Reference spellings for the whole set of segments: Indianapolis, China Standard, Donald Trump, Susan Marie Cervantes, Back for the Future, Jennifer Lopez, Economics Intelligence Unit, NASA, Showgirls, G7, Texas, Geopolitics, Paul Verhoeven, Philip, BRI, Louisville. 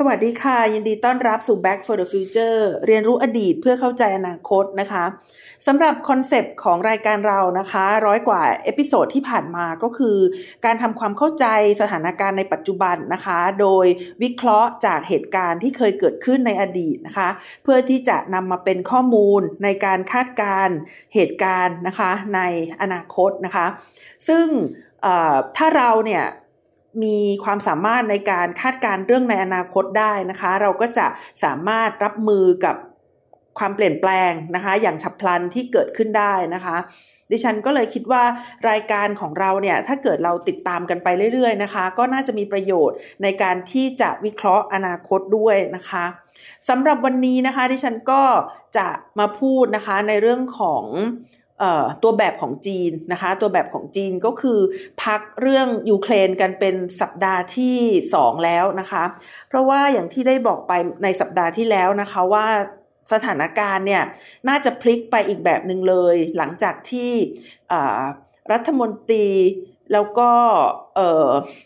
สวัสดีค่ะยินดีต้อนรับสู่ Back for the Future เรียนรู้อดีตเพื่อเข้าใจอนาคตนะคะสำหรับคอนเซปต์ของรายการเรานะคะ100 กว่าเอพิโซดที่ผ่านมาก็คือการทำความเข้าใจสถานการณ์ในปัจจุบันนะคะโดยวิเคราะห์จากเหตุการณ์ที่เคยเกิดขึ้นในอดีตนะคะเพื่อที่จะนำมาเป็นข้อมูลในการคาดการณ์เหตุการณ์นะคะในอนาคตนะคะซึ่งถ้าเราเนี่ยมีความสามารถในการคาดการณ์เรื่องในอนาคตได้นะคะเราก็จะสามารถรับมือกับความเปลี่ยนแปลงนะคะอย่างฉับพลันที่เกิดขึ้นได้นะคะดิฉันก็เลยคิดว่ารายการของเราเนี่ยถ้าเกิดเราติดตามกันไปเรื่อยๆนะคะก็น่าจะมีประโยชน์ในการที่จะวิเคราะห์อนาคตด้วยนะคะสำหรับวันนี้นะคะดิฉันก็จะมาพูดนะคะในเรื่องของตัวแบบของจีนนะคะตัวแบบของจีนก็คือพักเรื่องยูเครนกันเป็นสัปดาห์ที่2แล้วนะคะเพราะว่าอย่างที่ได้บอกไปในสัปดาห์ที่แล้วนะคะว่าสถานการณ์เนี่ยน่าจะพลิกไปอีกแบบนึงเลยหลังจากที่รัฐมนตรีแล้วก็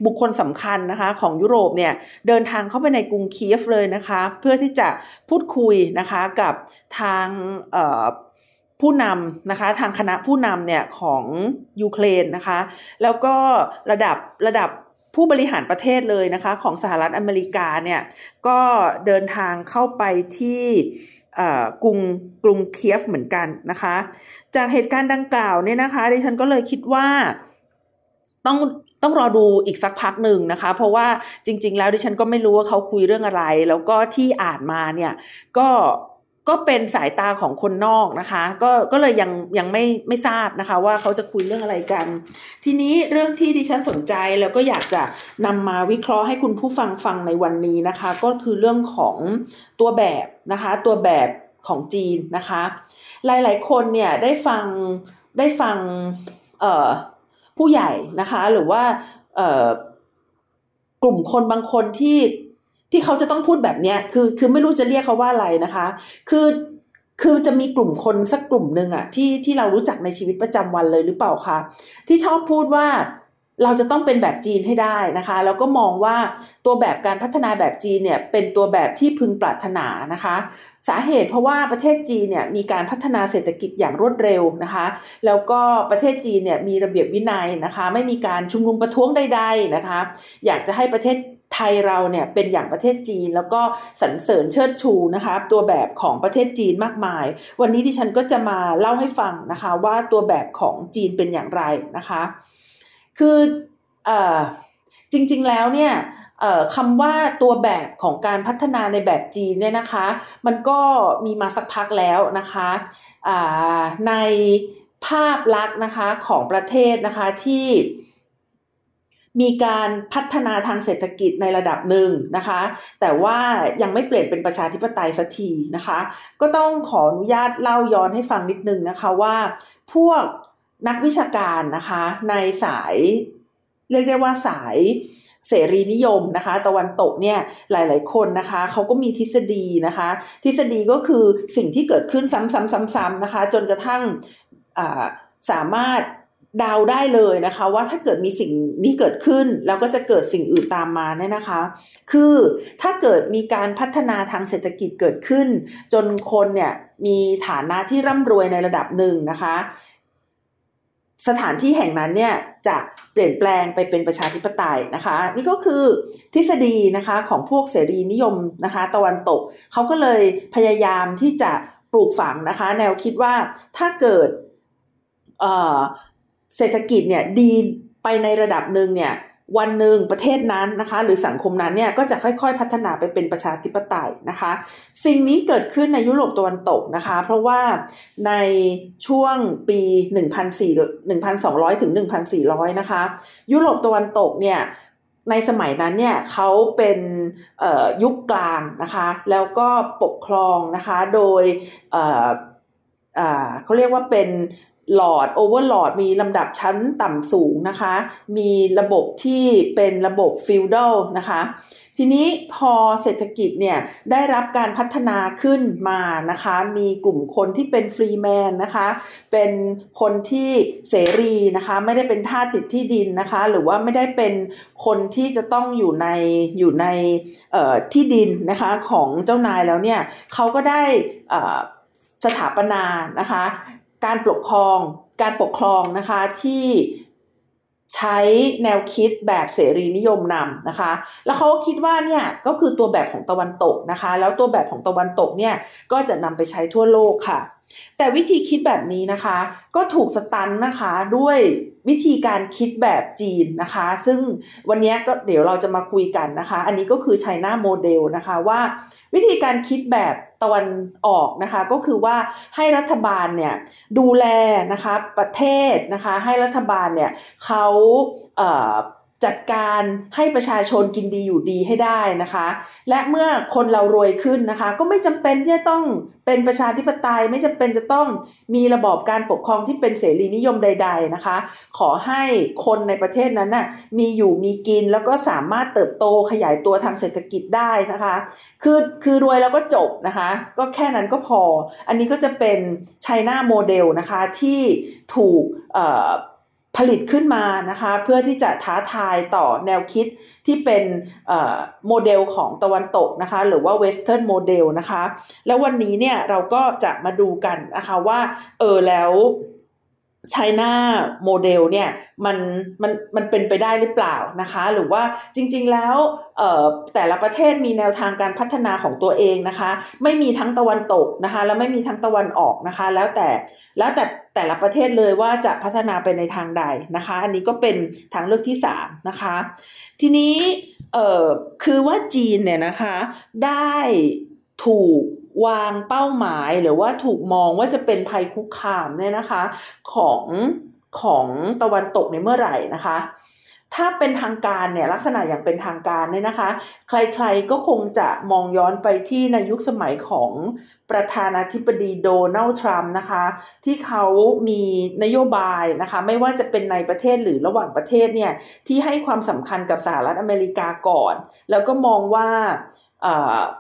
บุคคลสำคัญนะคะของยุโรปเนี่ยเดินทางเข้าไปในกรุงเคียฟเลยนะคะเพื่อที่จะพูดคุยนะคะกับทางผู้นำนะคะทางคณะผู้นำเนี่ยของยูเครนนะคะแล้วก็ระดับผู้บริหารประเทศเลยนะคะของสหรัฐอเมริกาเนี่ยก็เดินทางเข้าไปที่กรุงเคียฟเหมือนกันนะคะจากเหตุการณ์ดังกล่าวเนี่ยนะคะดิฉันก็เลยคิดว่าต้องรอดูอีกสักพักหนึ่งนะคะเพราะว่าจริงๆแล้วดิฉันก็ไม่รู้ว่าเขาคุยเรื่องอะไรแล้วก็ที่อ่านมาเนี่ยก็เป็นสายตาของคนนอกนะคะก็เลยยังไม่ทราบนะคะว่าเขาจะคุยเรื่องอะไรกันทีนี้เรื่องที่ดิฉันสนใจแล้วก็อยากจะนำมาวิเคราะห์ให้คุณผู้ฟังฟังในวันนี้นะคะก็คือเรื่องของตัวแบบนะคะตัวแบบของจีนนะคะหลายๆคนเนี่ยได้ฟังผู้ใหญ่นะคะหรือว่ากลุ่มคนบางคนที่เขาจะต้องพูดแบบเนี้ยคือไม่รู้จะเรียกเขาว่าอะไรนะคะคือจะมีกลุ่มคนสักกลุ่มนึงอะที่เรารู้จักในชีวิตประจำวันเลยหรือเปล่าคะที่ชอบพูดว่าเราจะต้องเป็นแบบจีนให้ได้นะคะแล้วก็มองว่าตัวแบบการพัฒนาแบบจีนเนี่ยเป็นตัวแบบที่พึงปรารถนานะคะสาเหตุเพราะว่าประเทศจีนเนี่ยมีการพัฒนาเศรษฐกิจอย่างรวดเร็วนะคะแล้วก็ประเทศจีนเนี่ยมีระเบียบวินัยนะคะไม่มีการชุมนุมประท้วงใดๆนะคะอยากจะให้ประเทศไทยเราเนี่ยเป็นอย่างประเทศจีนแล้วก็สรรเสริญเชิดชูนะคะตัวแบบของประเทศจีนมากมายวันนี้ดิฉันก็จะมาเล่าให้ฟังนะคะว่าตัวแบบของจีนเป็นอย่างไรนะคะคือจริงๆแล้วเนี่ยคำว่าตัวแบบของการพัฒนาในแบบจีนเนี่ยนะคะมันก็มีมาสักพักแล้วนะคะในภาพลักษณ์นะคะของประเทศนะคะที่มีการพัฒนาทางเศรษฐกิจในระดับหนึ่งนะคะแต่ว่ายังไม่เปลี่ยนเป็นประชาธิปไตยสักทีนะคะก็ต้องขออนุญาตเล่าย้อนให้ฟังนิดนึงนะคะว่าพวกนักวิชาการนะคะในสายเรียกได้ว่าสายเสรีนิยมนะคะตะวันตกเนี่ยหลายๆคนนะคะเขาก็มีทฤษฎีนะคะทฤษฎีก็คือสิ่งที่เกิดขึ้นซ้ำๆๆๆนะคะจนกระทั่งสามารถเดาได้เลยนะคะว่าถ้าเกิดมีสิ่งนี้เกิดขึ้นแล้วก็จะเกิดสิ่งอื่นตามมาเนี่ยนะคะคือถ้าเกิดมีการพัฒนาทางเศรษฐกิจเกิดขึ้นจนคนเนี่ยมีฐานะที่ร่ำรวยในระดับหนึ่งนะคะสถานที่แห่งนั้นเนี่ยจะเปลี่ยนแปลงไปเป็นประชาธิปไตยนะคะนี่ก็คือทฤษฎีนะคะของพวกเสรีนิยมนะคะตะวันตกเขาก็เลยพยายามที่จะปลูกฝังนะคะแนวคิดว่าถ้าเกิดเศรษฐกิจเนี่ยดีไปในระดับหนึ่งเนี่ยวันหนึ่งประเทศนั้นนะคะหรือสังคมนั้นเนี่ยก็จะค่อยๆพัฒนาไปเป็นประชาธิปไตยนะคะสิ่งนี้เกิดขึ้นในยุโรปตะวันตกนะคะเพราะว่าในช่วงปี1200ถึง1400นะคะยุโรปตะวันตกเนี่ยในสมัยนั้นเนี่ยเขาเป็นยุคกลางนะคะแล้วก็ปกครองนะคะโดยเขาเรียกว่าเป็น หลอดโอเวอร์หลอดมีลำดับชั้นต่ำสูงนะคะมีระบบที่เป็นระบบฟิวดัลนะคะทีนี้พอเศรษฐกิจเนี่ยได้รับการพัฒนาขึ้นมานะคะมีกลุ่มคนที่เป็นฟรีแมนนะคะเป็นคนที่เสรีนะคะไม่ได้เป็นทาสติดที่ดินนะคะหรือว่าไม่ได้เป็นคนที่จะต้องอยู่ในที่ดินนะคะของเจ้านายแล้วเนี่ยเขาก็ได้สถาปนานะคะการปกครองนะคะที่ใช้แนวคิดแบบเสรีนิยมนำนะคะแล้วเขาคิดว่าเนี่ยก็คือตัวแบบของตะวันตกนะคะแล้วตัวแบบของตะวันตกเนี่ยก็จะนำไปใช้ทั่วโลกค่ะแต่วิธีคิดแบบนี้นะคะก็ถูกสตันนะคะด้วยวิธีการคิดแบบจีนนะคะซึ่งวันนี้ก็เดี๋ยวเราจะมาคุยกันนะคะอันนี้ก็คือ China Model นะคะว่าวิธีการคิดแบบตะวันออกนะคะก็คือว่าให้รัฐบาลเนี่ยดูแลนะคะประเทศนะคะให้รัฐบาลเนี่ยเขาจัดการให้ประชาชนกินดีอยู่ดีให้ได้นะคะและเมื่อคนเรารวยขึ้นนะคะก็ไม่จำเป็นที่จะต้องเป็นประชาธิปไตยไม่จำเป็นจะต้องมีระบอบการปกครองที่เป็นเสรีนิยมใดๆนะคะขอให้คนในประเทศนั้นน่ะมีอยู่มีกินแล้วก็สามารถเติบโตขยายตัวทางเศรษฐกิจได้นะคะคือรวยแล้วก็จบนะคะก็แค่นั้นก็พออันนี้ก็จะเป็น China Model นะคะที่ถูกผลิตขึ้นมานะคะเพื่อที่จะท้าทายต่อแนวคิดที่เป็นโมเดลของตะวันตกนะคะหรือว่าเวสเทิร์นโมเดลนะคะแล้ววันนี้เนี่ยเราก็จะมาดูกันนะคะว่าแล้วChina Model เนี่ยมันเป็นไปได้หรือเปล่านะคะหรือว่าจริงๆแล้วแต่ละประเทศมีแนวทางการพัฒนาของตัวเองนะคะไม่มีทั้งตะวันตกนะคะและไม่มีทั้งตะวันออกนะคะแล้วแต่แต่ละประเทศเลยว่าจะพัฒนาไปในทางใดนะคะอันนี้ก็เป็นทางเลือกที่3นะคะทีนี้คือว่าจีนเนี่ยนะคะได้ถูกวางเป้าหมายหรือว่าถูกมองว่าจะเป็นภัยคุกคามเนี่ยนะคะของตะวันตกในเมื่อไหร่นะคะถ้าเป็นทางการเนี่ยลักษณะอย่างเป็นทางการเนี่ยนะคะใครๆก็คงจะมองย้อนไปที่ในยุคสมัยของประธานาธิบดีโดนัลด์ทรัมป์นะคะที่เขามีนโยบายนะคะไม่ว่าจะเป็นในประเทศหรือระหว่างประเทศเนี่ยที่ให้ความสำคัญกับสหรัฐอเมริกาก่อนแล้วก็มองว่า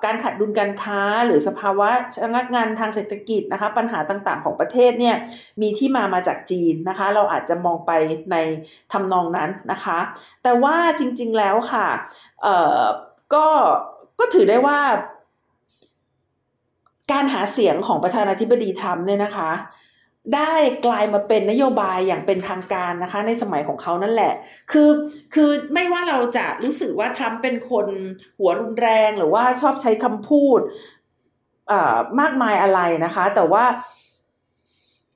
การขัดดุลการค้าหรือสภาวะชะงักงันทางเศรษฐกิจนะคะปัญหาต่างๆของประเทศเนี่ยมีที่มาจากจีนนะคะเราอาจจะมองไปในทำนองนั้นนะคะแต่ว่าจริงๆแล้วค่ะก็ถือได้ว่าการหาเสียงของประธานาธิบดีทรัมป์เนี่ยนะคะได้กลายมาเป็นนโยบายอย่างเป็นทางการนะคะในสมัยของเขานั่นแหละคือไม่ว่าเราจะรู้สึกว่าทรัมป์เป็นคนหัวรุนแรงหรือว่าชอบใช้คำพูดมากมายอะไรนะคะแต่ว่า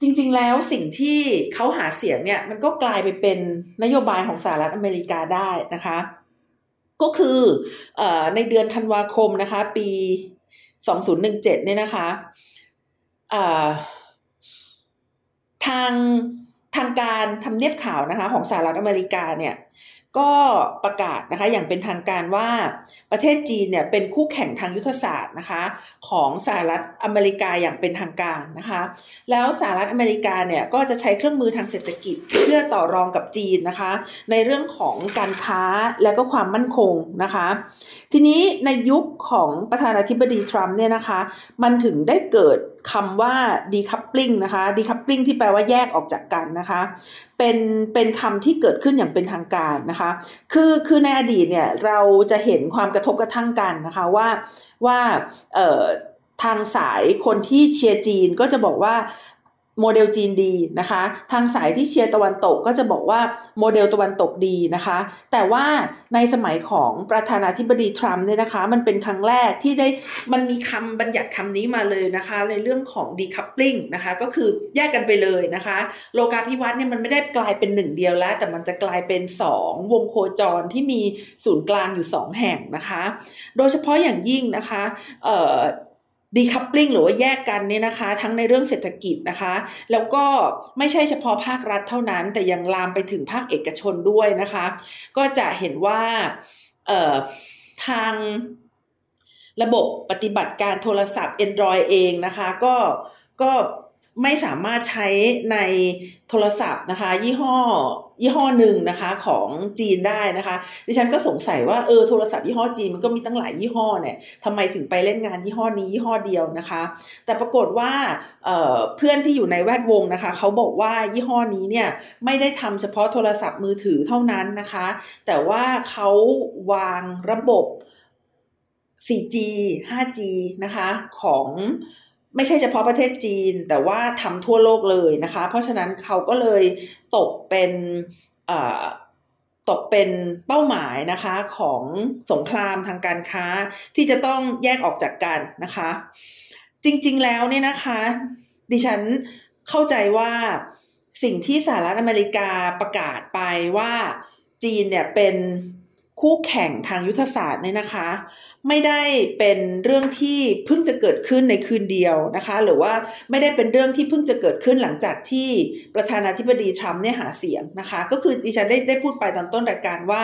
จริงๆแล้วสิ่งที่เขาหาเสียงเนี่ยมันก็กลายไปเป็นนโยบายของสหรัฐอเมริกาได้นะคะก็คือในเดือนธันวาคมนะคะปี2017เนี่ยนะคะทางการทำเนียบขาวนะคะของสหรัฐอเมริกาเนี่ยก็ประกาศนะคะอย่างเป็นทางการว่าประเทศจีนเนี่ยเป็นคู่แข่งทางยุทธศาสตร์นะคะของสหรัฐอเมริกาอย่างเป็นทางการนะคะแล้วสหรัฐอเมริกาเนี่ยก็จะใช้เครื่องมือทางเศรษฐกิจเพื่อต่อรองกับจีนนะคะในเรื่องของการค้าและก็ความมั่นคงนะคะทีนี้ในยุคของประธานาธิบดีทรัมป์เนี่ยนะคะมันถึงได้เกิดคำว่า decoupling นะคะ decoupling ที่แปลว่าแยกออกจากกันนะคะเป็นคำที่เกิดขึ้นอย่างเป็นทางการนะคะคือในอดีตเนี่ยเราจะเห็นความกระทบกระทั่งกันนะคะว่าทางสายคนที่เชียร์จีนก็จะบอกว่าโมเดลจีนดีนะคะทางสายที่เชียร์ตะวันตกก็จะบอกว่าโมเดลตะวันตกดีนะคะแต่ว่าในสมัยของประธานาธิบดีทรัมป์เนี่ยนะคะมันเป็นครั้งแรกที่ได้มันมีคำบัญญัติคำนี้มาเลยนะคะในเรื่องของ decoupling นะคะก็คือแยกกันไปเลยนะคะโลกาภิวัตน์เนี่ยมันไม่ได้กลายเป็นหนึ่งเดียวแล้วแต่มันจะกลายเป็น2วงโคจรที่มีศูนย์กลางอยู่2แห่งนะคะโดยเฉพาะอย่างยิ่งนะคะdecoupling หรือว่าแยกกันเนี่ยนะคะทั้งในเรื่องเศรษฐกิจนะคะแล้วก็ไม่ใช่เฉพาะภาครัฐเท่านั้นแต่ยังลามไปถึงภาคเอกชนด้วยนะคะก็จะเห็นว่าทางระบบปฏิบัติการโทรศัพท์ Android เองนะคะก็ ไม่สามารถใช้ในโทรศัพท์นะคะยี่ห้อหนึ่งนะคะของจีนได้นะคะดิฉันก็สงสัยว่าโทรศัพท์ยี่ห้อจีนมันก็มีตั้งหลายยี่ห้อเนี่ยทำไมถึงไปเล่นงานยี่ห้อนี้ยี่ห้อเดียวนะคะแต่ปรากฏว่าเพื่อนที่อยู่ในแวดวงนะคะเขาบอกว่ายี่ห้อนี้เนี่ยไม่ได้ทำเฉพาะโทรศัพท์มือถือเท่านั้นนะคะแต่ว่าเขาวางระบบ 4G 5G นะคะของไม่ใช่เฉพาะประเทศจีนแต่ว่าทำทั่วโลกเลยนะคะเพราะฉะนั้นเขาก็เลยตกเป็นเป้าหมายนะคะของสงครามทางการค้าที่จะต้องแยกออกจากกันนะคะจริงๆแล้วเนี่ยนะคะดิฉันเข้าใจว่าสิ่งที่สหรัฐอเมริกาประกาศไปว่าจีนเนี่ยเป็นคู่แข่งทางยุทธศาสตร์เนี่ยนะคะไม่ได้เป็นเรื่องที่เพิ่งจะเกิดขึ้นในคืนเดียวนะคะหรือว่าไม่ได้เป็นเรื่องที่เพิ่งจะเกิดขึ้นหลังจากที่ประธานาธิบดีทรัมป์เนี่ยหาเสียงนะคะก็คือดิฉันได้พูดไปตอนต้นรายการว่า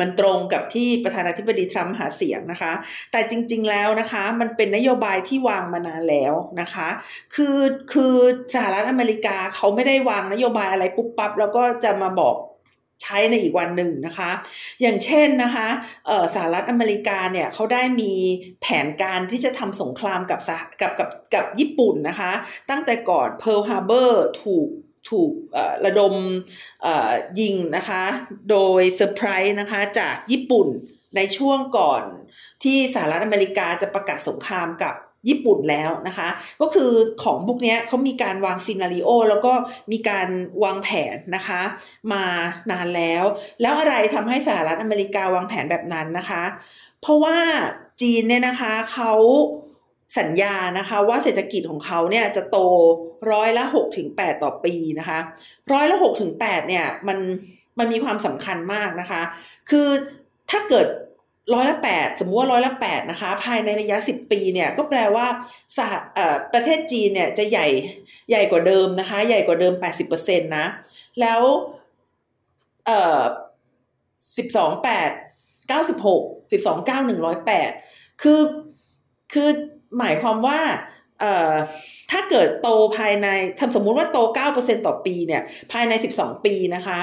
มันตรงกับที่ประธานาธิบดีทรัมป์หาเสียงนะคะแต่จริงๆแล้วนะคะมันเป็นนโยบายที่วางมานานแล้วนะคะคือสหรัฐอเมริกาเขาไม่ได้วางนโยบายอะไรปุ๊บปั๊บแล้วก็จะมาบอกใช้ในอีกวันหนึ่งนะคะอย่างเช่นนะคะสหรัฐอเมริกาเนี่ยเขาได้มีแผนการที่จะทำสงครามกับญี่ปุ่นนะคะตั้งแต่ก่อนเพิร์ลฮาร์เบอร์ถูกระดมยิงนะคะโดยเซอร์ไพรส์นะคะจากญี่ปุ่นในช่วงก่อนที่สหรัฐอเมริกาจะประกาศสงครามกับญี่ปุ่นแล้วนะคะก็คือของพวกนี้เขามีการวางซีนาริโอแล้วก็มีการวางแผนนะคะมานานแล้วแล้วอะไรทำให้สหรัฐอเมริกาวางแผนแบบนั้นนะคะเพราะว่าจีนเนี่ยนะคะเขาสัญญานะคะว่าเศรษฐกิจของเขาเนี่ยจะโต6-8% ต่อปีนะคะ6-8%เนี่ยมันมีความสำคัญมากนะคะคือถ้าเกิด108สมมติว่า108นะคะภายในระยะ10ปีเนี่ยก็แปลว่าประเทศจีนเนี่ยจะใหญ่กว่าเดิมนะคะใหญ่กว่าเดิม 80% นะแล้ว12.8 96 12.9 108คือหมายความว่าถ้าเกิดโตภายในสมมุติว่าโต 9% ต่อปีเนี่ยภายใน12ปีนะคะ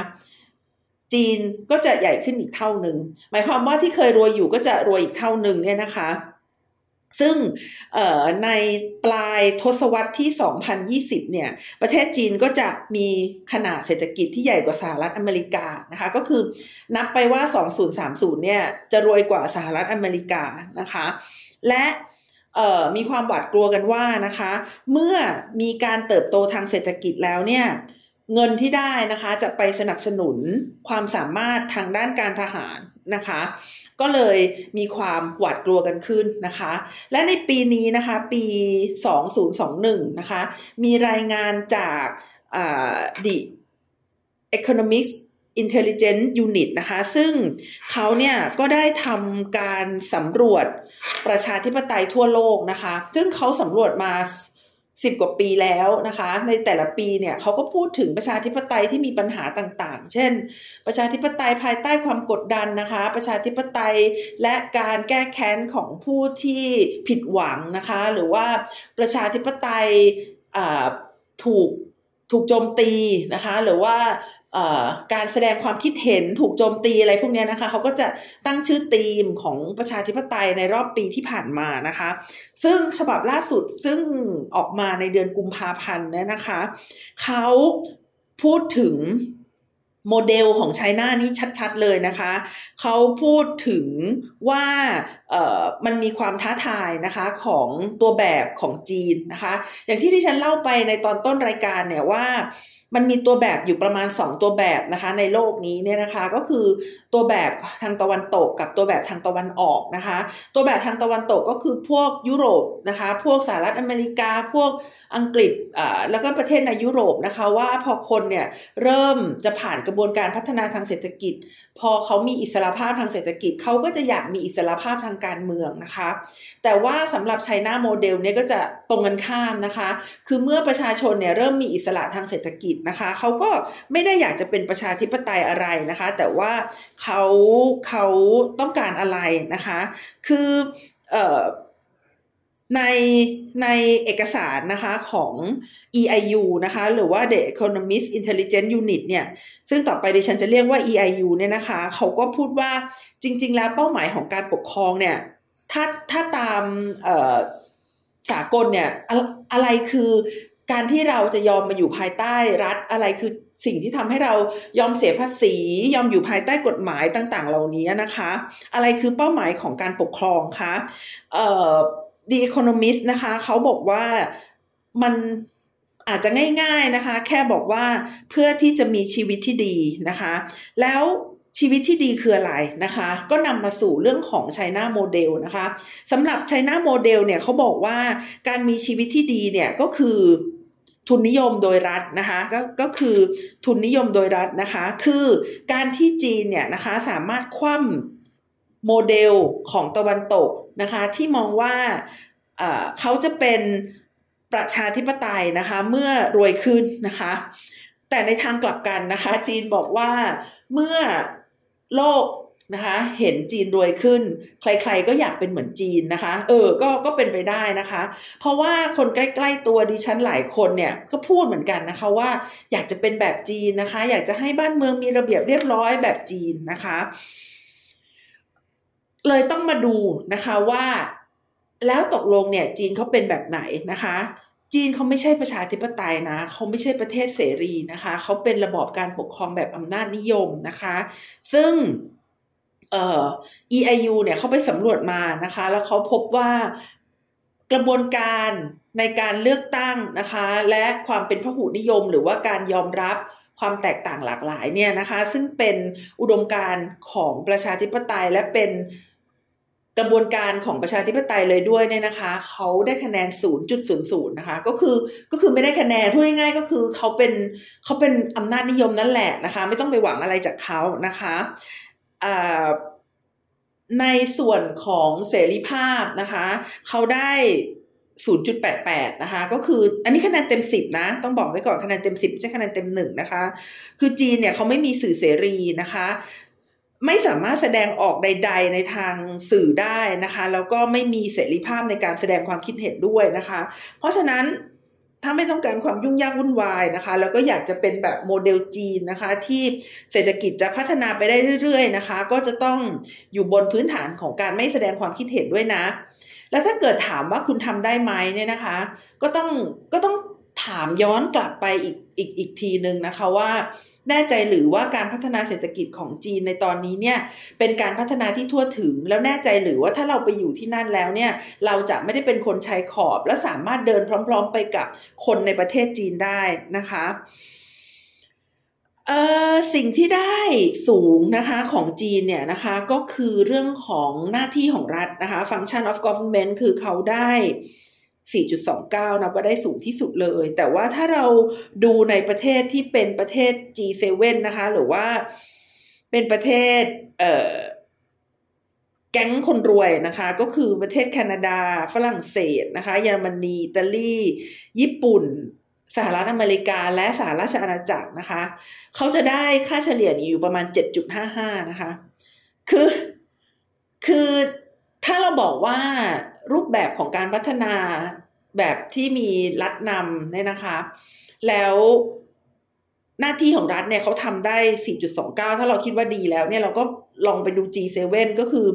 จีนก็จะใหญ่ขึ้นอีกเท่านึงหมายความว่าที่เคยรวยอยู่ก็จะรวยอีกเท่านึงเนี่ยนะคะซึ่งในปลายทศวรรษที่2020เนี่ยประเทศจีนก็จะมีขนาดเศรษฐกิจที่ใหญ่กว่าสหรัฐอเมริกานะคะก็คือนับไปว่า2030เนี่ยจะรวยกว่าสหรัฐอเมริกานะคะและมีความหวาดกลัวกันว่านะคะเมื่อมีการเติบโตทางเศรษฐกิจแล้วเนี่ยเงินที่ได้นะคะจะไปสนับสนุนความสามารถทางด้านการทหารนะคะก็เลยมีความหวาดกลัวกันขึ้นนะคะและในปีนี้นะคะปี2021นะคะมีรายงานจากThe Economics Intelligence Unit นะคะซึ่งเขาเนี่ยก็ได้ทำการสำรวจประชาธิปไตยทั่วโลกนะคะซึ่งเขาสำรวจมา10กว่าปีแล้วนะคะในแต่ละปีเนี่ยเขาก็พูดถึงประชาธิปไตยที่มีปัญหาต่างๆเช่นประชาธิปไตยภายใต้ความกดดันนะคะประชาธิปไตยและการแก้แค้นของผู้ที่ผิดหวังนะคะหรือว่าประชาธิปไตยถูกโจมตีนะคะหรือว่าการแสดงความคิดเห็นถูกโจมตีอะไรพวกนี้นะคะเขาก็จะตั้งชื่อธีมของประชาธิปไตยในรอบปีที่ผ่านมานะคะซึ่งฉบับล่าสุดซึ่งออกมาในเดือนกุมภาพันธ์เนี่ยนะคะเขาพูดถึงโมเดลของไชน่านี้ชัดๆเลยนะคะเขาพูดถึงว่ามันมีความท้าทายนะคะของตัวแบบของจีนนะคะอย่างที่ฉันเล่าไปในตอนต้นรายการเนี่ยว่ามันมีตัวแบบอยู่ประมาณ2ตัวแบบนะคะในโลกนี้เนี่ยนะคะก็คือตัวแบบทางตะวันตกกับตัวแบบทางตะวันออกนะคะตัวแบบทางตะวันตกก็คือพวกยุโรปนะคะพวกสหรัฐอเมริกาพวกอังกฤษแล้วก็ประเทศในยุโรปนะคะว่าพอคนเนี่ยเริ่มจะผ่านกระบวนการพัฒนาทางเศรษฐกิจพอเขามีอิสรภาพทางเศรษฐกิจเขาก็จะอยากมีอิสรภาพทางการเมืองนะคะแต่ว่าสำหรับไชน่าโมเดลเนี่ยก็จะตรงกันข้ามนะคะคือเมื่อประชาชนเนี่ยเริ่มมีอิสระทางเศรษฐกิจนะคะเขาก็ไม่ได้อยากจะเป็นประชาธิปไตยอะไรนะคะแต่ว่าเขาต้องการอะไรนะคะคือ ในเอกสารนะคะของ EIU นะคะหรือว่า The Economics Intelligence Unit เนี่ยซึ่งต่อไปดิฉันจะเรียกว่า EIU เนี่ยนะคะเขาก็พูดว่าจริงๆแล้วเป้าหมายของการปกครองเนี่ยถ้าตามสากลเนี่ยอะไรคือการที่เราจะยอมมาอยู่ภายใต้รัฐอะไรคือสิ่งที่ทำให้เรายอมเสียภาษียอมอยู่ภายใต้กฎหมายต่างๆเหล่านี้นะคะอะไรคือเป้าหมายของการปกครองคะThe Economist นะคะเขาบอกว่ามันอาจจะง่ายๆนะคะแค่บอกว่าเพื่อที่จะมีชีวิตที่ดีนะคะแล้วชีวิตที่ดีคืออะไรนะคะก็นำมาสู่เรื่องของ China Model นะคะสำหรับ China Model เนี่ยเขาบอกว่าการมีชีวิตที่ดีเนี่ยก็คือทุนนิยมโดยรัฐนะคะก็คือทุนนิยมโดยรัฐนะคะคือการที่จีนเนี่ยนะคะสามารถคว่ำโมเดลของตะวันตกนะคะที่มองว่าเขาจะเป็นประชาธิปไตยนะคะเมื่อรวยขึ้นนะคะแต่ในทางกลับกันนะคะจีนบอกว่าเมื่อโลกนะคะเห็นจีนรวยขึ้นใครๆก็อยากเป็นเหมือนจีนนะคะก็เป็นไปได้นะคะเพราะว่าคนใกล้ๆตัวดิฉันหลายคนเนี่ยก็พูดเหมือนกันนะคะว่าอยากจะเป็นแบบจีนนะคะอยากจะให้บ้านเมืองมีระเบียบเรียบร้อยแบบจีนนะคะเลยต้องมาดูนะคะว่าแล้วตกลงเนี่ยจีนเขาเป็นแบบไหนนะคะจีนเขาไม่ใช่ประชาธิปไตยนะเขาไม่ใช่ประเทศเสรีนะคะเขาเป็นระบอบการปกครองแบบอำนาจนิยมนะคะซึ่งEIU เนี่ยเขาไปสำรวจมานะคะแล้วเขาพบว่ากระบวนการในการเลือกตั้งนะคะและความเป็นพหุนิยมหรือว่าการยอมรับความแตกต่างหลากหลายเนี่ยนะคะซึ่งเป็นอุดมการณ์ของประชาธิปไตยและเป็นกระบวนการของประชาธิปไตยเลยด้วยเนี่ยนะคะเขาได้คะแนน 0.00 นะคะก็คือไม่ได้คะแนนพูดง่ายๆก็คือเขาเป็นอำนาจนิยมนั่นแหละนะคะไม่ต้องไปหวังอะไรจากเขานะคะในส่วนของเสรีภาพนะคะเขาได้ 0.88 นะคะก็คืออันนี้คะแนนเต็ม10นะต้องบอกไว้ก่อนคะแนนเต็ม10ไม่ใช่คะแนนเต็ม1นะคะคือจีนเนี่ยเขาไม่มีสื่อเสรีนะคะไม่สามารถแสดงออกใดๆในทางสื่อได้นะคะแล้วก็ไม่มีเสรีภาพในการแสดงความคิดเห็นด้วยนะคะเพราะฉะนั้นถ้าไม่ต้องการความยุ่งยากวุ่นวายนะคะแล้วก็อยากจะเป็นแบบโมเดลจีนนะคะที่เศรษฐกิจจะพัฒนาไปได้เรื่อยๆนะคะก็จะต้องอยู่บนพื้นฐานของการไม่แสดงความคิดเห็นด้วยนะแล้วถ้าเกิดถามว่าคุณทำได้ไหมเนี่ยนะคะก็ต้องถามย้อนกลับไปอีกทีนึงนะคะว่าแน่ใจหรือว่าการพัฒนาเศรษฐกิจของจีนในตอนนี้เนี่ยเป็นการพัฒนาที่ทั่วถึงแล้วแน่ใจหรือว่าถ้าเราไปอยู่ที่นั่นแล้วเนี่ยเราจะไม่ได้เป็นคนชายขอบและสามารถเดินพร้อมๆไปกับคนในประเทศจีนได้นะคะสิ่งที่ได้สูงนะคะของจีนเนี่ยนะคะก็คือเรื่องของหน้าที่ของรัฐนะคะ Function of Government คือเขาได้ 4.29 นะว่าได้สูงที่สุดเลยแต่ว่าถ้าเราดูในประเทศที่เป็นประเทศ G7 นะคะหรือว่าเป็นประเทศแก๊งคนรวยนะคะก็คือประเทศแคนาดาฝรั่งเศสนะคะเยอรมนีอิตาลีญี่ปุ่นสหรัฐอเมริกาและสหราชอาณาจักรนะคะเขาจะได้ค่าเฉลี่ยอยู่ประมาณ 7.55 นะคะคือถ้าเราบอกว่ารูปแบบของการพัฒนาแบบที่มีรัฐนำเนี่ยนะคะแล้วหน้าที่ของรัฐเนี่ยเขาทำได้ 4.29 ถ้าเราคิดว่าดีแล้วเนี่ยเราก็ลองไปดู G7 ก็คือ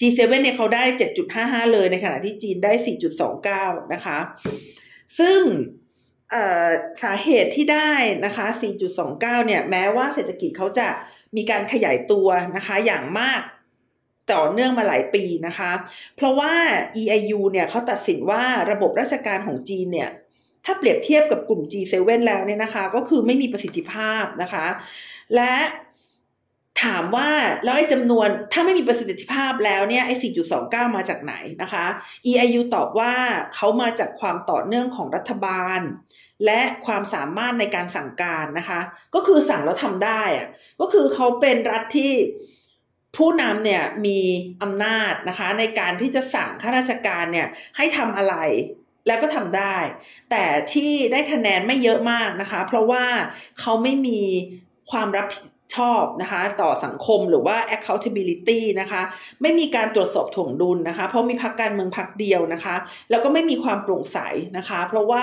G7 เนี่ยเขาได้ 7.55 เลยในขณะที่จีนได้ 4.29 นะคะซึ่งสาเหตุที่ได้นะคะ 4.29 เนี่ยแม้ว่าเศรษฐกิจเขาจะมีการขยายตัวนะคะอย่างมากต่อเนื่องมาหลายปีนะคะเพราะว่า EIU เนี่ยเขาตัดสินว่าระบบราชการของจีนเนี่ยถ้าเปรียบเทียบกับกลุ่ม G7 แล้วเนี่ยนะคะก็คือไม่มีประสิทธิภาพนะคะและถามว่าแล้วไอ้จำนวนถ้าไม่มีประสิทธิภาพแล้วเนี่ยไอ้ 4.29 มาจากไหนนะคะ EIU ตอบว่าเขามาจากความต่อเนื่องของรัฐบาลและความสามารถในการสั่งการนะคะก็คือสั่งแล้วทำได้อะก็คือเขาเป็นรัฐที่ผู้นำเนี่ยมีอำนาจนะคะในการที่จะสั่งข้าราชการเนี่ยให้ทำอะไรแล้วก็ทำได้แต่ที่ได้คะแนนไม่เยอะมากนะคะเพราะว่าเขาไม่มีความรับ ชอบนะคะต่อสังคมหรือว่า accountability นะคะไม่มีการตรวจสอบถ่วงดุลนะคะเพราะมีพรรคการเมืองพรรคเดียวนะคะแล้วก็ไม่มีความโปร่งใสนะคะเพราะว่า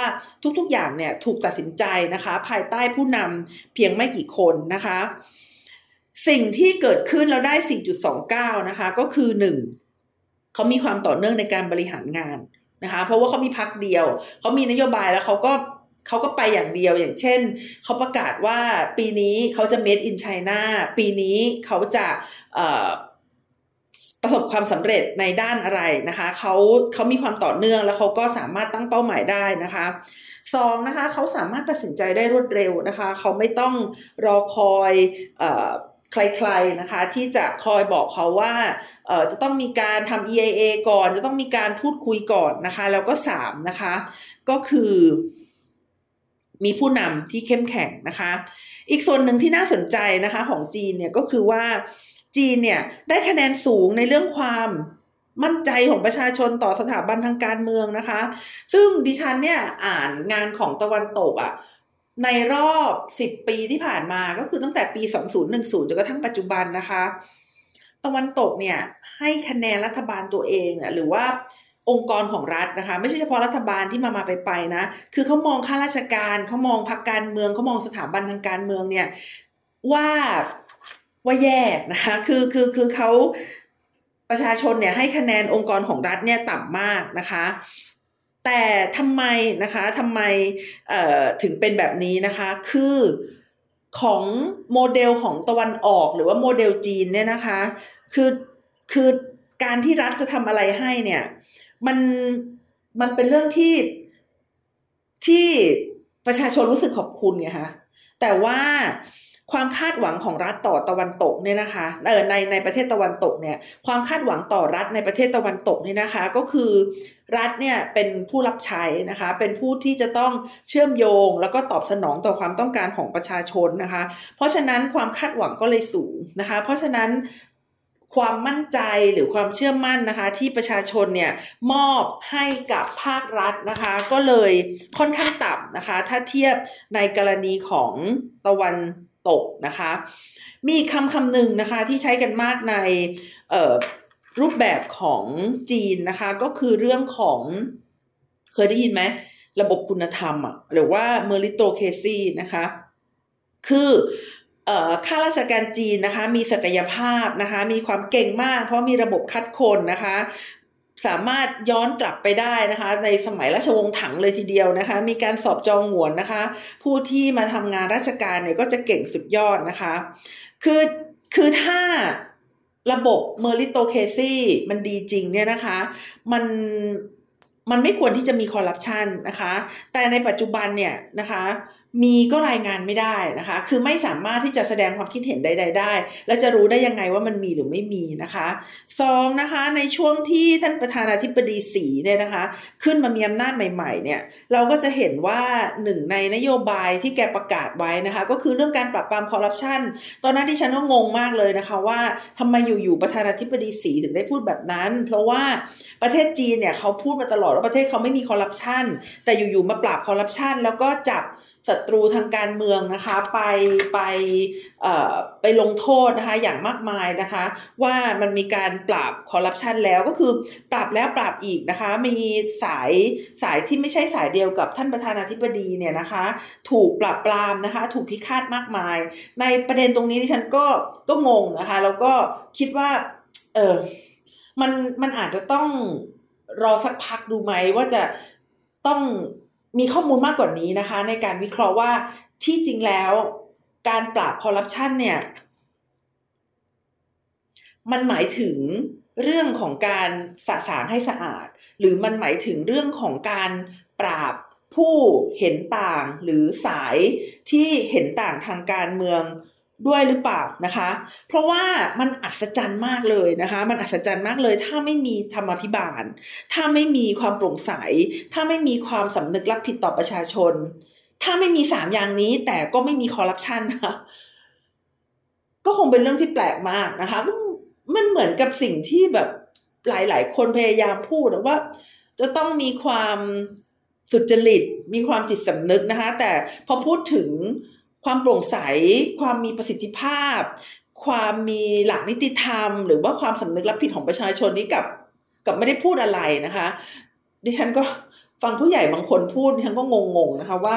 ทุกๆอย่างเนี่ยถูกตัดสินใจนะคะภายใต้ผู้นำเพียงไม่กี่คนนะคะสิ่งที่เกิดขึ้นเราได้ 4.29 นะคะก็คือ 1. เขามีความต่อเนื่องในการบริหารงานนะคะเพราะว่าเขามีพรรคเดียวเขามีนโยบายแล้วเขาก็ไปอย่างเดียวอย่างเช่นเขาประกาศว่าปีนี้เขาจะ Made in China ปีนี้เขาจะประสบความสำเร็จในด้านอะไรนะคะเขามีความต่อเนื่องแล้วเขาก็สามารถตั้งเป้าหมายได้นะคะ2นะคะเขาสามารถตัดสินใจได้รวดเร็วนะคะเขาไม่ต้องรอคอยใครๆนะคะที่จะคอยบอกเขาว่าจะต้องมีการทำ EIA ก่อนจะต้องมีการพูดคุยก่อนนะคะแล้วก็3นะคะก็คือมีผู้นำที่เข้มแข็งนะคะอีกส่วนหนึ่งที่น่าสนใจนะคะของจีนเนี่ยก็คือว่าจีนเนี่ยได้คะแนนสูงในเรื่องความมั่นใจของประชาชนต่อสถาบันทางการเมืองนะคะซึ่งดิฉันเนี่ยอ่านงานของตะวันตกอ่ะในรอบ10ปีที่ผ่านมาก็คือตั้งแต่ปี2010จนกระทั่งปัจจุบันนะคะตะวันตกเนี่ยให้คะแนนรัฐบาลตัวเองหรือว่าองค์กรของรัฐนะคะไม่ใช่เฉพาะรัฐบาลที่มาไปนะคือเขามองข้าราชการเขามองพรรคการเมืองเขามองสถาบันทางการเมืองเนี่ยว่าแย่นะคะคือเขาประชาชนเนี่ยให้คะแนนองค์กรของรัฐเนี่ยต่ำมากนะคะแต่ทำไมถึงเป็นแบบนี้นะคะคือของโมเดลของตะวันออกหรือว่าโมเดลจีนเนี่ยนะคะคือการที่รัฐจะทำอะไรให้เนี่ยมันเป็นเรื่องที่ประชาชนรู้สึกขอบคุณไงคะแต่ว่าความคาดหวังของรัฐต่อตะวันตกเนี่ยนะคะในประเทศตะวันตกเนี่ยความคาดหวังต่อรัฐในประเทศตะวันตกเนี่ยนะคะก็คือรัฐเนี่ยเป็นผู้รับใช้นะคะเป็นผู้ที่จะต้องเชื่อมโยงแล้วก็ตอบสนองต่อความต้องการของประชาชนนะคะเพราะฉะนั้นความคาดหวังก็เลยสูงนะคะเพราะฉะนั้นความมั่นใจหรือความเชื่อมั่นนะคะที่ประชาชนเนี่ยมอบให้กับภาครัฐนะคะก็เลยค่อนข้างต่ำนะคะถ้าเทียบในกรณีของตะวันตกนะคะมีคำหนึ่งนะคะที่ใช้กันมากในรูปแบบของจีนนะคะก็คือเรื่องของเคยได้ยินไหมระบบคุณธรรมอ่ะหรือว่า meritocracy นะคะคือข้าราชการจีนนะคะมีศักยภาพนะคะมีความเก่งมากเพราะมีระบบคัดคนนะคะสามารถย้อนกลับไปได้นะคะในสมัยราชวงศ์ถังเลยทีเดียวนะคะมีการสอบจองหงวนนะคะผู้ที่มาทำงานราชการเนี่ยก็จะเก่งสุดยอดนะคะคือถ้าระบบ meritocracy มันดีจริงเนี่ยนะคะมันไม่ควรที่จะมีคอร์รัปชันนะคะแต่ในปัจจุบันเนี่ยนะคะมีก็รายงานไม่ได้นะคะคือไม่สามารถที่จะแสดงความคิดเห็นใดๆได้และจะรู้ได้ยังไงว่ามันมีหรือไม่มีนะคะ2นะคะในช่วงที่ท่านประธานาธิบดีสีเนี่ยนะคะขึ้นมามีอำนาจใหม่ๆเนี่ยเราก็จะเห็นว่าหนึ่งในนโยบายที่แกประกาศไว้นะคะก็คือเรื่องการปราบปรามคอร์รัปชันตอนนั้นที่ฉันก็งงมากเลยนะคะว่าทำไมอยู่ๆประธานาธิบดีสีถึงได้พูดแบบนั้นเพราะว่าประเทศจีนเนี่ยเขาพูดมาตลอดว่าประเทศเขาไม่มีคอร์รัปชันแต่อยู่ๆมาปราบคอร์รัปชันแล้วก็จับศัตรูทางการเมืองนะคะไปลงโทษนะคะอย่างมากมายนะคะว่ามันมีการปราบคอร์รัปชันแล้วก็คือปราบแล้วปราบอีกนะคะมีสายที่ไม่ใช่สายเดียวกับท่านประธานาธิบดีเนี่ยนะคะถูกปราบปรามนะคะถูกพิฆาตมากมายในประเด็นตรงนี้ดิฉันก็งงนะคะแล้วก็คิดว่ามันอาจจะต้องรอสักพักดูไหมว่าจะต้องมีข้อมูลมากกว่านี้นะคะในการวิเคราะห์ว่าที่จริงแล้วการปราบคอร์รัปชันเนี่ยมันหมายถึงเรื่องของการสะสางให้สะอาดหรือมันหมายถึงเรื่องของการปราบผู้เห็นต่างหรือสายที่เห็นต่างทางการเมืองด้วยหรือเปล่านะคะเพราะว่ามันอัศจรรย์มากเลยนะคะมันอัศจรรย์มากเลยถ้าไม่มีธรรมาภิบาลถ้าไม่มีความโปร่งใสถ้าไม่มีความสำนึกรับผิดต่อประชาชนถ้าไม่มี3อย่างนี้แต่ก็ไม่มีคอร์รัปชันนะคะก็คงเป็นเรื่องที่แปลกมากนะคะมันเหมือนกับสิ่งที่แบบหลายๆคนพยายามพูดว่าจะต้องมีความสุจริตมีความจิตสำนึกนะคะแต่พอพูดถึง ความโปร่งใสความมีประสิทธิภาพความมีหลักนิติธรรมหรือว่าความสำนึกรับผิดของประชาชนนี้กับไม่ได้พูดอะไรนะคะดิฉันก็ฟังผู้ใหญ่บางคนพูดดิฉันก็งงๆนะคะว่า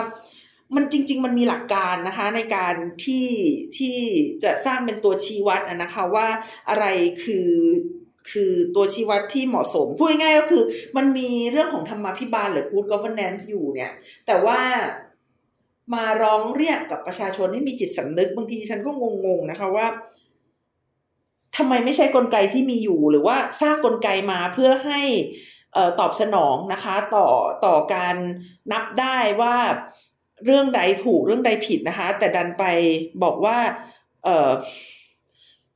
มันจริงๆมันมีหลักการนะคะในการที่จะสร้างเป็นตัวชี้วัดนะคะว่าอะไรคือตัวชี้วัดที่เหมาะสมพูดง่ายๆก็คือมันมีเรื่องของธรรมาภิบาลหรือ good governance อยู่เนี่ยแต่ว่ามาร้องเรียกกับประชาชนให้มีจิตสำนึกบางทีฉันก็งงๆนะคะว่าทำไมไม่ใช่กลไกที่มีอยู่หรือว่าสร้างกลไกมาเพื่อให้ตอบสนองนะคะต่อการนับได้ว่าเรื่องใดถูกเรื่องใดผิดนะคะแต่ดันไปบอกว่า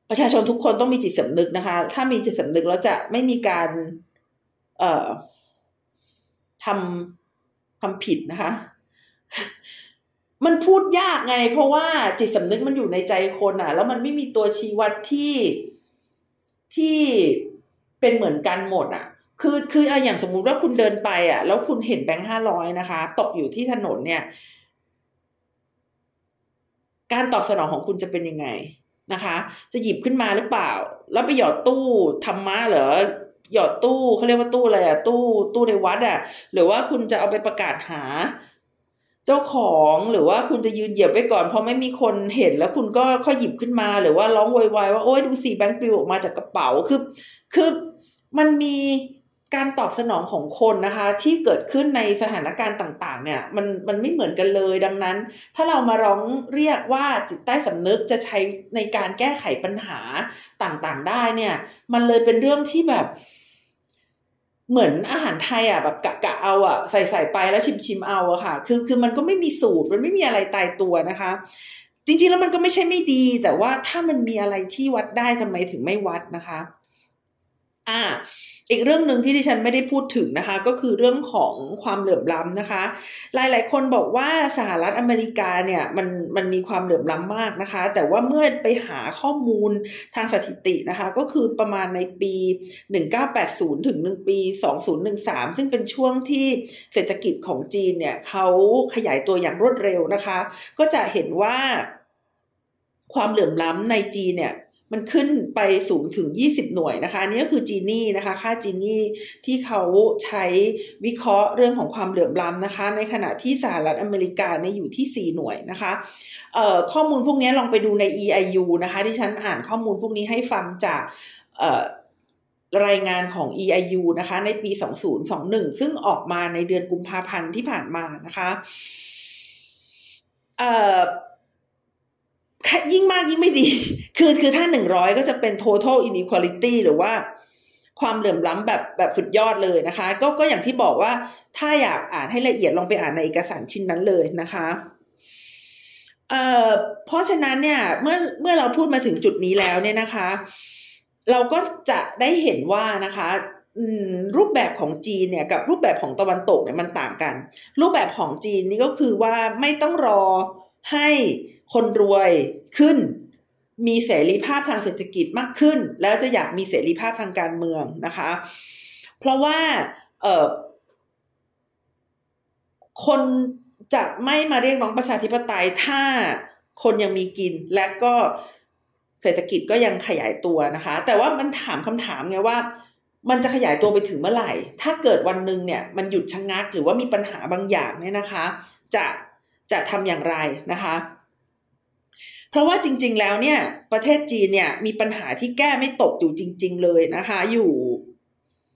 ประชาชนทุกคนต้องมีจิตสำนึกนะคะถ้ามีจิตสำนึกแล้วจะไม่มีการทำผิดนะคะมันพูดยากไงเพราะว่าจิตสำนึกมันอยู่ในใจคนอ่ะแล้วมันไม่มีตัวชี้วัดที่เป็นเหมือนกันหมดอ่ะคืออย่างสมมุติว่าคุณเดินไปอ่ะแล้วคุณเห็นแบงค์500นะคะตกอยู่ที่ถนนเนี่ยการตอบสนองของคุณจะเป็นยังไงนะคะจะหยิบขึ้นมาหรือเปล่าแล้วไปหยอดตู้ธรรมะเหรอหยอดตู้เขาเรียกว่าตู้อะไรอ่ะตู้ในวัดอ่ะหรือว่าคุณจะเอาไปประกาศหาเจ้าของหรือว่าคุณจะยืนเหยียบไว้ก่อนเพราะไม่มีคนเห็นแล้วคุณก็ค่อยหยิบขึ้นมาหรือว่าร้องโวยวายว่าโอ๊ยดูสิแบงค์ปลิวออกมาจากกระเป๋าคือมันมีการตอบสนองของคนนะคะที่เกิดขึ้นในสถานการณ์ต่างๆเนี่ยมันไม่เหมือนกันเลยดังนั้นถ้าเรามาร้องเรียกว่าจิตใต้สำนึกจะใช้ในการแก้ไขปัญหาต่างๆได้เนี่ยมันเลยเป็นเรื่องที่แบบเหมือนอาหารไทยอ่ะแบบกะเอาอ่ะใส่ไปแล้วชิมๆเอาอ่ะค่ะคือมันก็ไม่มีสูตรมันไม่มีอะไรตายตัวนะคะจริงๆแล้วมันก็ไม่ใช่ไม่ดีแต่ว่าถ้ามันมีอะไรที่วัดได้ทำไมถึงไม่วัดนะคะอีกเรื่องนึงที่ดิฉันไม่ได้พูดถึงนะคะก็คือเรื่องของความเหลื่อมล้ำนะคะหลายๆคนบอกว่าสหรัฐอเมริกาเนี่ยมันมีความเหลื่อมล้ำมากนะคะแต่ว่าเมื่อไปหาข้อมูลทางสถิตินะคะก็คือประมาณในปี1980ถึงปี2013ซึ่งเป็นช่วงที่เศรษฐกิจของจีนเนี่ยเขาขยายตัวอย่างรวดเร็วนะคะก็จะเห็นว่าความเหลื่อมล้ำในจีนเนี่ยมันขึ้นไปสูงถึง20หน่วยนะคะอันนี้ก็คือจีนี่นะคะค่าจีนี่ที่เขาใช้วิเคราะห์เรื่องของความเหลื่อมล้ำนะคะในขณะที่สหรัฐอเมริกาเนี่ยอยู่ที่4หน่วยนะคะข้อมูลพวกนี้ลองไปดูใน EIU นะคะที่ฉันอ่านข้อมูลพวกนี้ให้ฟังจากรายงานของ EIU นะคะในปี2021ซึ่งออกมาในเดือนกุมภาพันธ์ที่ผ่านมานะคะยิ่งมากยิ่งไม่ดีคือถ้า100ก็จะเป็น total inequality หรือว่าความเหลื่อมล้ำแบบสุดยอดเลยนะคะก็อย่างที่บอกว่าถ้าอยากอ่านให้ละเอียดลองไปอ่านในเอกสารชิ้นนั้นเลยนะคะเพราะฉะนั้นเนี่ยเมื่อเราพูดมาถึงจุดนี้แล้วเนี่ยนะคะเราก็จะได้เห็นว่านะคะรูปแบบของจีนเนี่ยกับรูปแบบของตะวันตกเนี่ยมันต่างกันรูปแบบของจีนนี่ก็คือว่าไม่ต้องรอให้คนรวยขึ้นมีเสรีภาพทางเศรษฐกิจมากขึ้นแล้วจะอยากมีเสรีภาพทางการเมืองนะคะเพราะว่าคนจะไม่มาเรียกร้องประชาธิปไตยถ้าคนยังมีกินและก็เศรษฐกิจก็ยังขยายตัวนะคะแต่ว่ามันถามคำถามไงว่ามันจะขยายตัวไปถึงเมื่อไหร่ถ้าเกิดวันหนึ่งเนี่ยมันหยุดชะงักหรือว่ามีปัญหาบางอย่างเนี่ยนะคะจะทำอย่างไรนะคะเพราะว่าจริงๆแล้วเนี่ยประเทศจีนเนี่ยมีปัญหาที่แก้ไม่ตกอยู่จริงๆเลยนะคะอยู่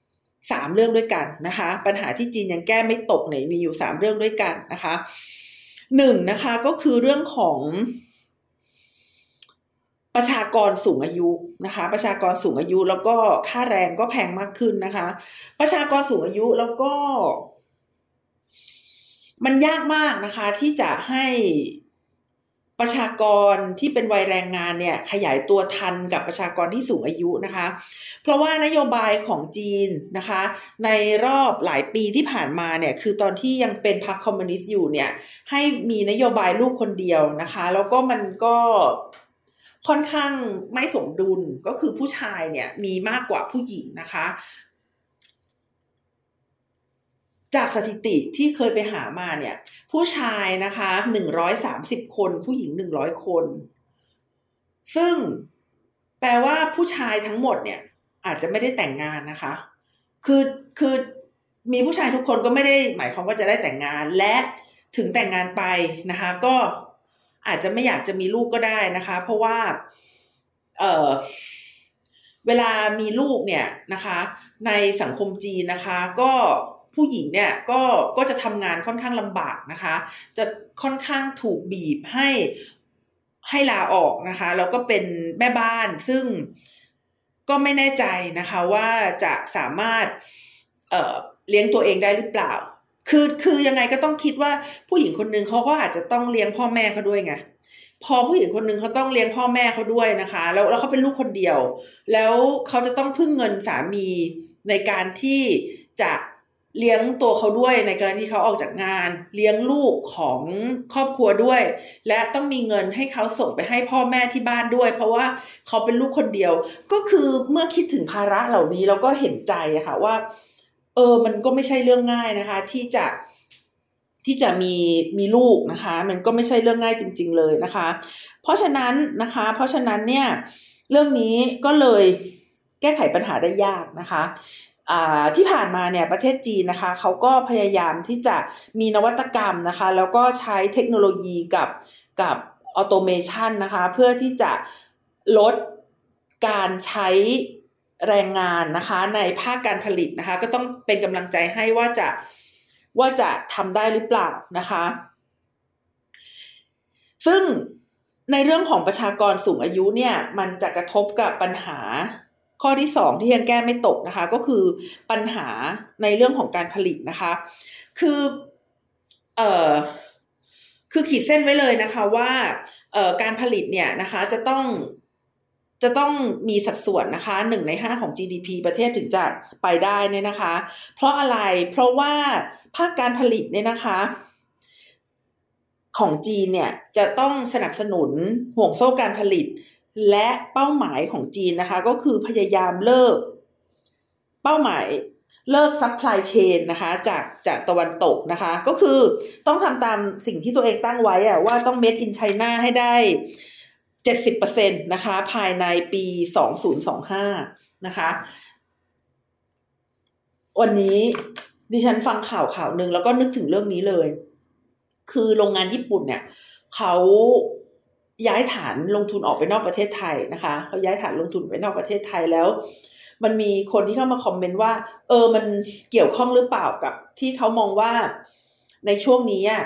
3เรื่องด้วยกันนะคะปัญหาที่จีนยังแก้ไม่ตกเนี่ยมีอยู่3เรื่องด้วยกันนะคะ1นะคะก็คือเรื่องของประชากรสูงอายุนะคะประชากรสูงอายุแล้วก็ค่าแรงก็แพงมากขึ้นนะคะประชากรสูงอายุแล้วก็มันยากมากนะคะที่จะให้ประชากรที่เป็นวัยแรงงานเนี่ยขยายตัวทันกับประชากรที่สูงอายุนะคะเพราะว่านโยบายของจีนนะคะในรอบหลายปีที่ผ่านมาเนี่ยคือตอนที่ยังเป็นพรรคคอมมิวนิสต์อยู่เนี่ยให้มีนโยบายลูกคนเดียวนะคะแล้วก็มันก็ค่อนข้างไม่สมดุลก็คือผู้ชายเนี่ยมีมากกว่าผู้หญิงนะคะ จากสถิติที่เคยไปหามาเนี่ยผู้ชายนะคะ130คนผู้หญิง100คนซึ่งแปลว่าผู้ชายทั้งหมดเนี่ยอาจจะไม่ได้แต่งงานนะคะคือมีผู้ชายทุกคนก็ไม่ได้หมายความว่าจะได้แต่งงานและถึงแต่งงานไปนะคะก็อาจจะไม่อยากจะมีลูกก็ได้นะคะเพราะว่าเวลามีลูกเนี่ยนะคะในสังคมจีนนะคะก็ผู้หญิงเนี่ยก็จะทำงานค่อนข้างลำบากนะคะจะค่อนข้างถูกบีบให้ลาออกนะคะแล้วก็เป็นแม่บ้านซึ่งก็ไม่แน่ใจนะคะว่าจะสามารถเลี้ยงตัวเองได้หรือเปล่าคือยังไงก็ต้องคิดว่าผู้หญิงคนนึงเขาก็อาจจะต้องเลี้ยงพ่อแม่เขาด้วยไงพอผู้หญิงคนนึงเขาต้องเลี้ยงพ่อแม่เขาด้วยนะคะแล้วเขาเป็นลูกคนเดียวแล้วเขาจะต้องพึ่งเงินสามีในการที่จะเลี้ยงตัวเขาด้วยในกรณีที่เขาออกจากงานเลี้ยงลูกของครอบครัวด้วยและต้องมีเงินให้เขาส่งไปให้พ่อแม่ที่บ้านด้วยเพราะว่าเขาเป็นลูกคนเดียวก็คือเมื่อคิดถึงภาระเหล่านี้เราก็เห็นใจอะค่ะว่ามันก็ไม่ใช่เรื่องง่ายนะคะที่จะมีลูกนะคะมันก็ไม่ใช่เรื่องง่ายจริงๆเลยนะคะเพราะฉะนั้นเนี่ยเรื่องนี้ก็เลยแก้ไขปัญหาได้ยากนะคะที่ผ่านมาเนี่ยประเทศจีนนะคะเขาก็พยายามที่จะมีนวัตกรรมนะคะแล้วก็ใช้เทคโนโลยีกับออโตเมชันนะคะเพื่อที่จะลดการใช้แรงงานนะคะในภาคการผลิตนะคะก็ต้องเป็นกำลังใจให้ว่าจะทำได้หรือเปล่านะคะซึ่งในเรื่องของประชากรสูงอายุเนี่ยมันจะกระทบกับปัญหาข้อที่2ที่ยังแก้ไม่ตกนะคะก็คือปัญหาในเรื่องของการผลิตนะคะคือขีดเส้นไว้เลยนะคะว่าการผลิตเนี่ยนะคะจะต้องมีสัดส่วนนะคะ1ใน5ของ GDP ประเทศถึงจะไปได้เนี่ยนะคะเพราะอะไรเพราะว่าภาคการผลิตเนี่ยนะคะของจีนเนี่ยจะต้องสนับสนุนห่วงโซ่การผลิตและเป้าหมายของจีนนะคะก็คือพยายามเลิกเป้าหมายเลิกซัพพลายเชนนะคะจากตะวันตกนะคะก็คือต้องทำตามสิ่งที่ตัวเองตั้งไว้อะว่าต้อง Made in China ให้ได้ 70% นะคะภายในปี2025นะคะวันนี้ดิฉันฟังข่าวนึงแล้วก็นึกถึงเรื่องนี้เลยคือโรงงานญี่ปุ่นเนี่ยเขาย้ายฐานลงทุนออกไปนอกประเทศไทยนะคะเขาย้ายฐานลงทุนไปนอกประเทศไทยแล้วมันมีคนที่เข้ามาคอมเมนต์ว่ามันเกี่ยวข้องหรือเปล่ากับที่เขามองว่าในช่วงนี้อ่ะ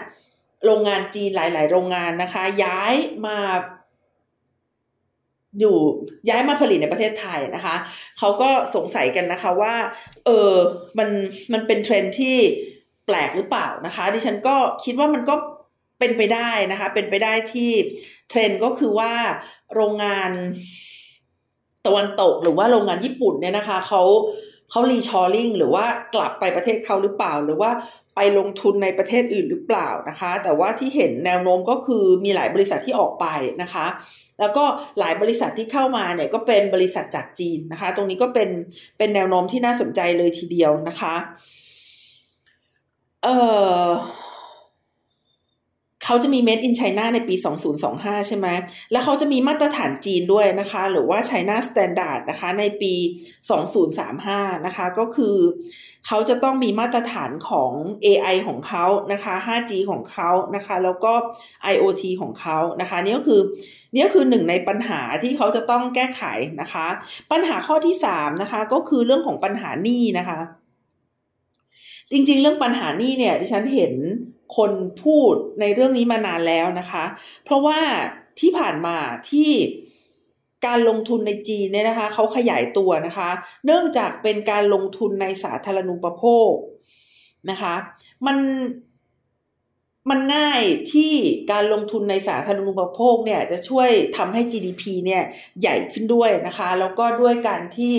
โรงงานจีนหลายๆโรงงานนะคะย้ายมาผลิตในประเทศไทยนะคะเขาก็สงสัยกันนะคะว่ามันเป็นเทรนด์ที่แปลกหรือเปล่านะคะดิฉันก็คิดว่ามันก็เป็นไปได้นะคะเป็นไปได้ที่เทรนด์ก็คือว่าโรงงานตะวันตกหรือว่าโรงงานญี่ปุ่นเนี่ยนะคะเขารีชอร์ลิ่งหรือว่ากลับไปประเทศเขาหรือเปล่าหรือว่าไปลงทุนในประเทศอื่นหรือเปล่านะคะแต่ว่าที่เห็นแนวโน้มก็คือมีหลายบริษัทที่ออกไปนะคะแล้วก็หลายบริษัทที่เข้ามาเนี่ยก็เป็นบริษัทจากจีนนะคะตรงนี้ก็เป็นแนวโน้มที่น่าสนใจเลยทีเดียวนะคะเขาจะมี Made in China ในปี2025ใช่ไหมแล้วเขาจะมีมาตรฐานจีนด้วยนะคะหรือว่า China Standard นะคะในปี2035นะคะก็คือเขาจะต้องมีมาตรฐานของ AI ของเขานะคะ 5G ของเขานะคะแล้วก็ IoT ของเขานะคะนี่ก็คือหนึ่งในปัญหาที่เขาจะต้องแก้ไขนะคะปัญหาข้อที่3นะคะก็คือเรื่องของปัญหาหนี้นะคะจริงๆเรื่องปัญหาหนี้เนี่ยดิฉันเห็นคนพูดในเรื่องนี้มานานแล้วนะคะเพราะว่าที่ผ่านมาที่การลงทุนในจีนเนี่ยนะคะเขาขยายตัวนะคะเนื่องจากเป็นการลงทุนในสาธารณูปโภคนะคะมันง่ายที่การลงทุนในสาธารณูปโภคเนี่ยจะช่วยทำให้ GDP เนี่ยใหญ่ขึ้นด้วยนะคะแล้วก็ด้วยการที่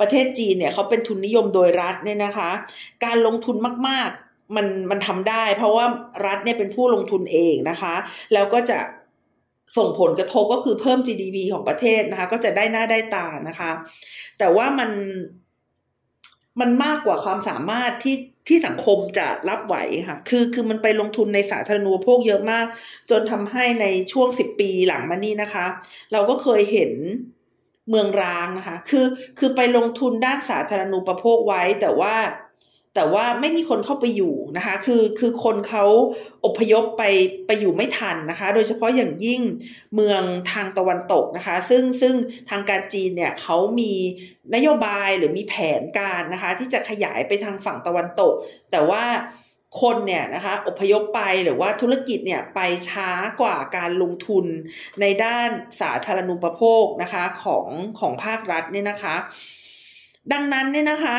ประเทศจีนเนี่ยเขาเป็นทุนนิยมโดยรัฐเนี่ยนะคะการลงทุนมากๆมันทำได้เพราะว่ารัฐเนี่ยเป็นผู้ลงทุนเองนะคะแล้วก็จะส่งผลกระทบก็คือเพิ่ม GDP ของประเทศนะคะก็จะได้หน้าได้ตานะคะแต่ว่ามันมากกว่าความสามารถที่ ที่สังคมจะรับไหวค่ะคือมันไปลงทุนในสาธารณูปโภคเยอะมากจนทำให้ในช่วง10ปีหลังมานี้นะคะเราก็เคยเห็นเมืองร้างนะคะคือไปลงทุนด้านสาธารณูปโภคไว้แต่ว่าไม่มีคนเข้าไปอยู่นะคะคือคนเขาอพยพไปอยู่ไม่ทันนะคะโดยเฉพาะอย่างยิ่งเมืองทางตะวันตกนะคะซึ่งทางการจีนเนี่ยเขามีนโยบายหรือมีแผนการนะคะที่จะขยายไปทางฝั่งตะวันตกแต่ว่าคนเนี่ยนะคะอพยพไปหรือว่าธุรกิจเนี่ยไปช้ากว่าการลงทุนในด้านสาธารณูปโภคนะคะของภาครัฐเนี่ยนะคะดังนั้นเนี่ยนะคะ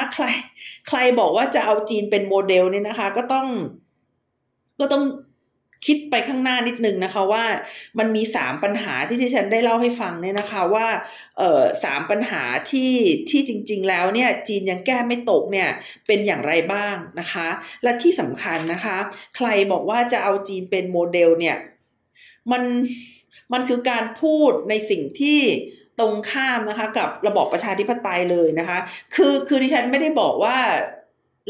ใครบอกว่าจะเอาจีนเป็นโมเดลเนี่ยนะคะก็ต้องคิดไปข้างหน้านิดนึงนะคะว่ามันมี3ปัญหาที่ดิฉันได้เล่าให้ฟังเนี่ยนะคะว่า3ปัญหาที่จริงๆแล้วเนี่ยจีนยังแก้ไม่ตกเนี่ยเป็นอย่างไรบ้างนะคะและที่สำคัญนะคะใครบอกว่าจะเอาจีนเป็นโมเดลเนี่ยมันคือการพูดในสิ่งที่ตรงข้ามนะคะกับระบอบประชาธิปไตยเลยนะคะคือดิฉันไม่ได้บอกว่า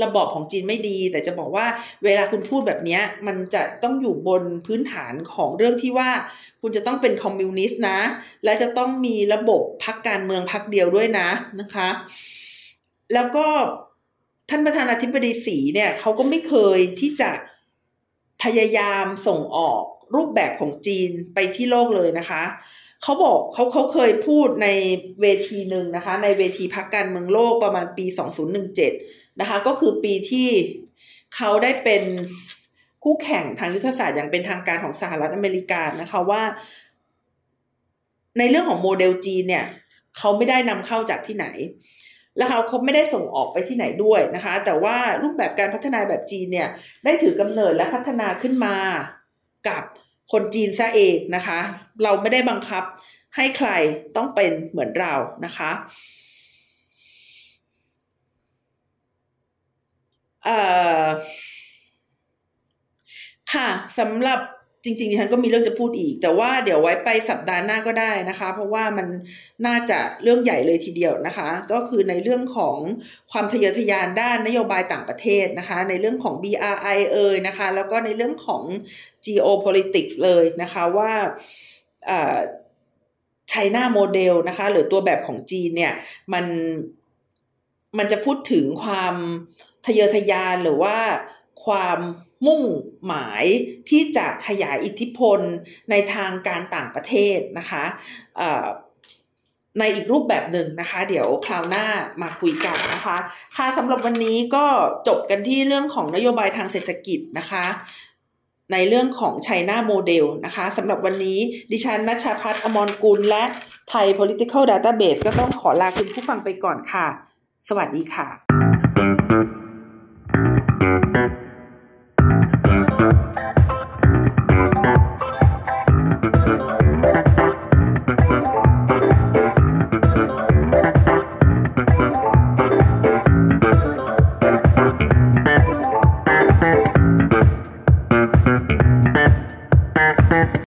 ระบอบของจีนไม่ดีแต่จะบอกว่าเวลาคุณพูดแบบนี้มันจะต้องอยู่บนพื้นฐานของเรื่องที่ว่าคุณจะต้องเป็นคอมมิวนิสต์นะและจะต้องมีระบบพรรคการเมืองพรรคเดียวด้วยนะคะแล้วก็ท่านประธานาธิบดีสีเนี่ยเขาก็ไม่เคยที่จะพยายามส่งออกรูปแบบของจีนไปที่โลกเลยนะคะเขาบอกเขาเคยพูดในเวทีหนึ่งนะคะในเวทีพรรคการเมืองโลกประมาณปี2017นะคะก็คือปีที่เขาได้เป็นคู่แข่งทางยุทธศาสตร์อย่างเป็นทางการของสหรัฐอเมริกานะคะว่าในเรื่องของโมเดลจีนเนี่ยเขาไม่ได้นำเข้าจากที่ไหนและเขาไม่ได้ส่งออกไปที่ไหนด้วยนะคะแต่ว่ารูปแบบการพัฒนาแบบจีนเนี่ยได้ถือกำเนิดและพัฒนาขึ้นมากับคนจีนซะเองนะคะเราไม่ได้บังคับให้ใครต้องเป็นเหมือนเรานะคะค่ะสำหรับจริงๆดิฉันก็มีเรื่องจะพูดอีกแต่ว่าเดี๋ยวไว้ไปสัปดาห์หน้าก็ได้นะคะเพราะว่ามันน่าจะเรื่องใหญ่เลยทีเดียวนะคะก็คือในเรื่องของความทะเยอทะยานด้านนโยบายต่างประเทศนะคะในเรื่องของ BRI นะคะแล้วก็ในเรื่องของ Geopolitics เลยนะคะว่าChina Model นะคะหรือตัวแบบของจีนเนี่ยมันจะพูดถึงความทะเยอทะยานหรือว่าความมุ่งหมายที่จะขยายอิทธิพลในทางการต่างประเทศนะคะในอีกรูปแบบหนึ่งนะคะเดี๋ยวคราวหน้ามาคุยกันนะคะค่ะสำหรับวันนี้ก็จบกันที่เรื่องของนโยบายทางเศรษฐกิจนะคะในเรื่องของ China Model นะคะสำหรับวันนี้ดิฉันณัชชาภัทร อมรกุลและไทย Political Database ก็ต้องขอลาคุณผู้ฟังไปก่อนค่ะสวัสดีค่ะ